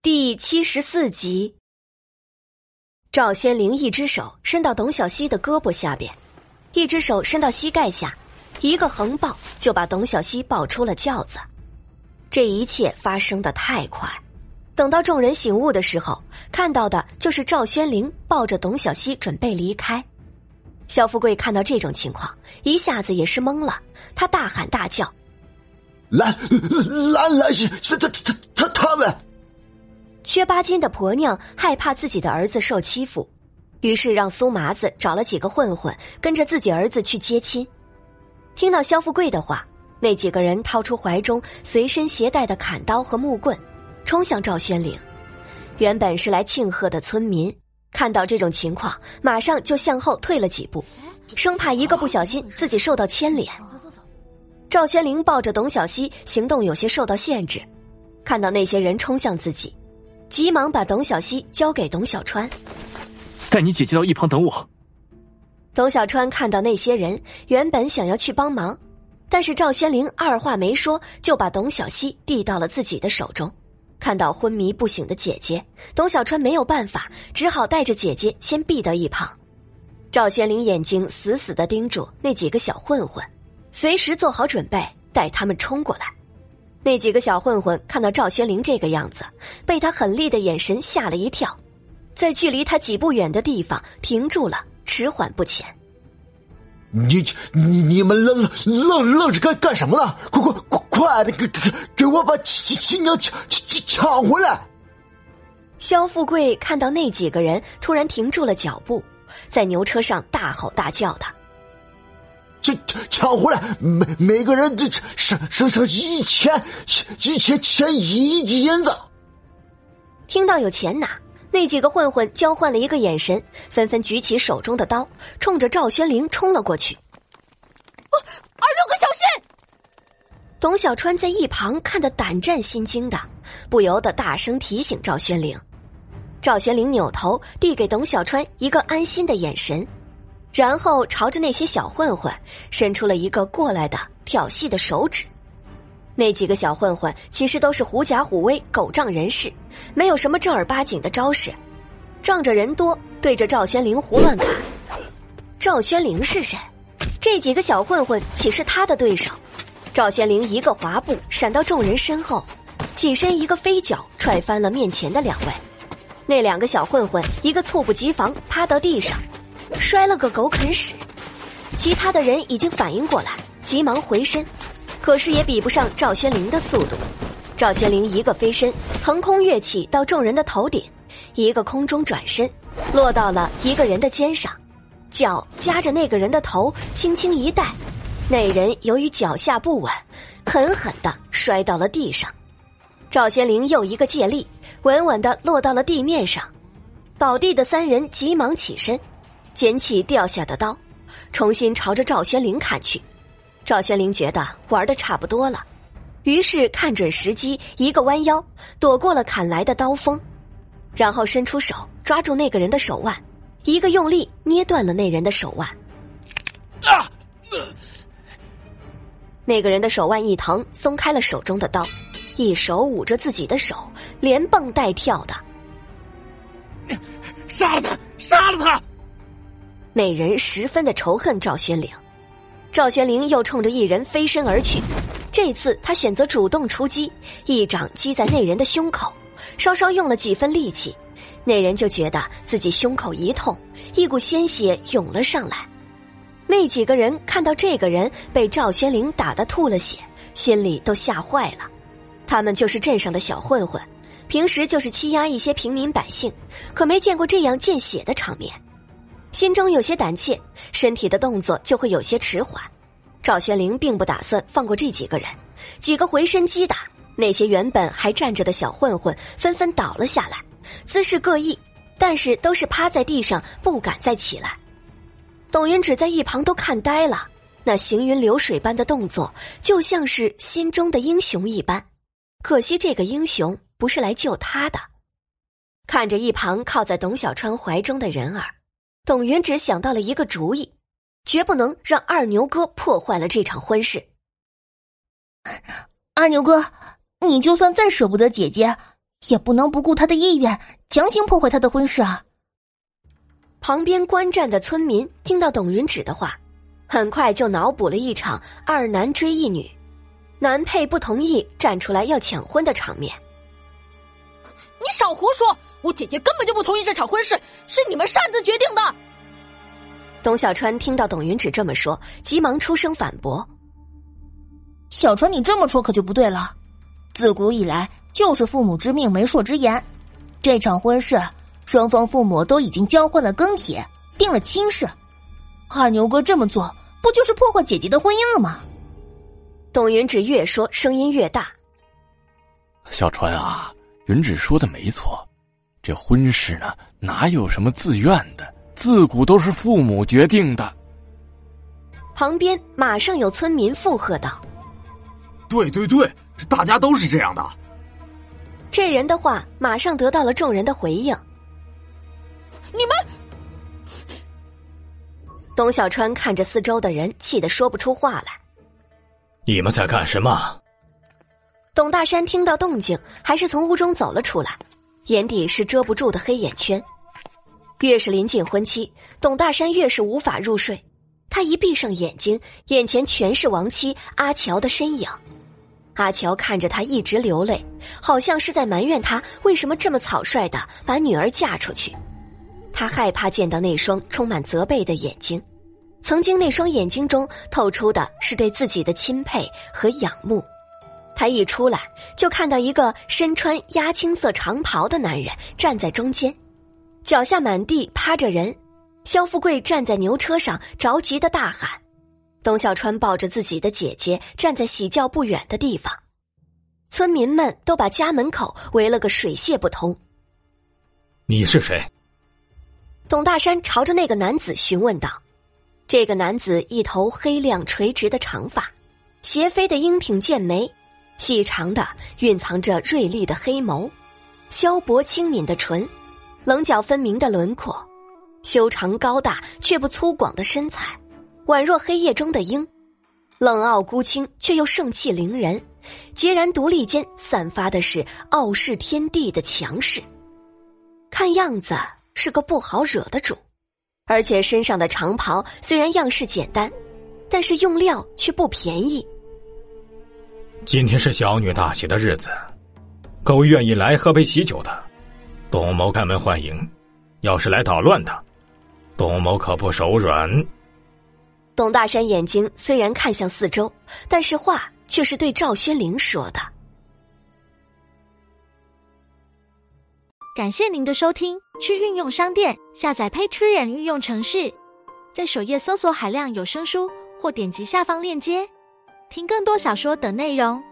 第74集。赵宣灵一只手伸到董小希的胳膊下边，一只手伸到膝盖下，一个横抱就把董小希抱出了轿子。这一切发生得太快，等到众人醒悟的时候，看到的就是赵宣灵抱着董小希准备离开。萧富贵看到这种情况，一下子也是懵了，他大喊大叫：“兰他们！”缺八斤的婆娘害怕自己的儿子受欺负，于是让苏麻子找了几个混混跟着自己儿子去接亲。听到萧富贵的话，那几个人掏出怀中随身携带的砍刀和木棍，冲向赵宣灵。原本是来庆贺的村民看到这种情况，马上就向后退了几步，生怕一个不小心自己受到牵连。赵宣灵抱着董小希，行动有些受到限制，看到那些人冲向自己，急忙把董小希交给董小川：“带你姐姐到一旁等我。”董小川看到那些人，原本想要去帮忙，但是赵宣灵二话没说就把董小希递到了自己的手中。看到昏迷不醒的姐姐，董小川没有办法，只好带着姐姐先避到一旁。赵宣灵眼睛死死地盯住那几个小混混，随时做好准备带他们冲过来。那几个小混混看到赵宣灵这个样子，被他狠厉的眼神吓了一跳，在距离他几步远的地方停住了，迟缓不前。“你们愣着干什么呢？快的，给我把亲娘抢回来！”萧富贵看到那几个人突然停住了脚步，在牛车上大吼大叫的：“这抢回来！每个人这身上一千银子！”听到有钱拿，那几个混混交换了一个眼神，纷纷举起手中的刀，冲着赵宣灵冲了过去。“二六哥，小心！”董小川在一旁看得胆战心惊的，不由得大声提醒赵宣灵。赵宣灵扭头递给董小川一个安心的眼神，然后朝着那些小混混伸出了一个过来的挑衅的手指。那几个小混混其实都是狐假虎威、狗仗人势，没有什么正儿八经的招式，仗着人多对着赵宣灵胡乱砍。赵宣灵是谁？这几个小混混岂是他的对手？赵宣灵一个滑步闪到众人身后，起身一个飞脚踹翻了面前的两位。那两个小混混一个猝不及防趴到地上，摔了个狗啃屎。其他的人已经反应过来，急忙回身，可是也比不上赵宣灵的速度。赵宣灵一个飞身，腾空跃起到众人的头顶，一个空中转身，落到了一个人的肩上，脚夹着那个人的头轻轻一带，那人由于脚下不稳，狠狠地摔到了地上。赵宣灵又一个借力，稳稳地落到了地面上。倒地的三人急忙起身，捡起掉下的刀，重新朝着赵宣灵砍去。赵宣灵觉得玩得差不多了，于是看准时机，一个弯腰躲过了砍来的刀锋，然后伸出手抓住那个人的手腕，一个用力捏断了那人的手腕。那个人的手腕一疼，松开了手中的刀，一手捂着自己的手，连蹦带跳的：“杀了他！杀了他！”那人十分的仇恨赵宣灵。赵宣灵又冲着一人飞身而去，这次他选择主动出击，一掌击在那人的胸口，稍稍用了几分力气，那人就觉得自己胸口一痛，一股鲜血涌了上来。那几个人看到这个人被赵宣灵打得吐了血，心里都吓坏了。他们就是镇上的小混混，平时就是欺压一些平民百姓，可没见过这样见血的场面，心中有些胆怯，身体的动作就会有些迟缓。赵宣灵并不打算放过这几个人，几个回身击打，那些原本还站着的小混混纷纷倒了下来，姿势各异，但是都是趴在地上不敢再起来。董云芷在一旁都看呆了，那行云流水般的动作就像是心中的英雄一般，可惜这个英雄不是来救他的。看着一旁靠在董小川怀中的人儿，董云芷想到了一个主意，绝不能让二牛哥破坏了这场婚事。“二牛哥，你就算再舍不得姐姐，也不能不顾他的意愿，强行破坏他的婚事啊！旁边观战的村民听到董云芷的话，很快就脑补了一场二男追一女，男配不同意站出来要抢婚的场面。你少胡说！我姐姐根本就不同意这场婚事，是你们擅自决定的。董小川听到董云芷这么说，急忙出声反驳：“小川，你这么说可就不对了。自古以来就是父母之命媒妁之言，这场婚事双方父母都已经交换了庚帖，定了亲事。二牛哥这么做，不就是破坏姐姐的婚姻了吗？”董云芷越说声音越大：“小川啊，云芷说的没错。这婚事呢，哪有什么自愿的，自古都是父母决定的。”旁边马上有村民附和道：“对对对，大家都是这样的。”这人的话马上得到了众人的回应。你们！董小川看着四周的人，气得说不出话来。你们在干什么？董大山听到动静，还是从屋中走了出来。眼底是遮不住的黑眼圈，越是临近婚期，董大山越是无法入睡。他一闭上眼睛，眼前全是亡妻阿乔的身影。阿乔看着他一直流泪，好像是在埋怨他为什么这么草率的把女儿嫁出去。他害怕见到那双充满责备的眼睛，曾经那双眼睛中透出的是对自己的钦佩和仰慕。他一出来就看到一个身穿鸦青色长袍的男人站在中间，脚下满地趴着人。肖富贵站在牛车上着急的大喊，董小川抱着自己的姐姐站在喜轿不远的地方。村民们都把家门口围了个水泄不通。你是谁？董大山朝着那个男子询问道。这个男子一头黑亮垂直的长发，斜飞的英挺剑眉，细长的蕴藏着锐利的黑眸，萧薄轻抿的唇，棱角分明的轮廓，修长高大却不粗犷的身材，宛若黑夜中的鹰，冷傲孤清却又盛气凌人，孑然独立间散发的是傲视天地的强势。看样子是个不好惹的主，而且身上的长袍虽然样式简单，但是用料却不便宜。今天是小女大喜的日子，各位愿意来喝杯喜酒的，董某开门欢迎；要是来捣乱的，董某可不手软。董大山眼睛虽然看向四周，但是话却是对赵宣灵说的。感谢您的收听，去运用商店下载 Patreon 运用城市，在首页搜索海量有声书，或点击下方链接听更多小说等内容。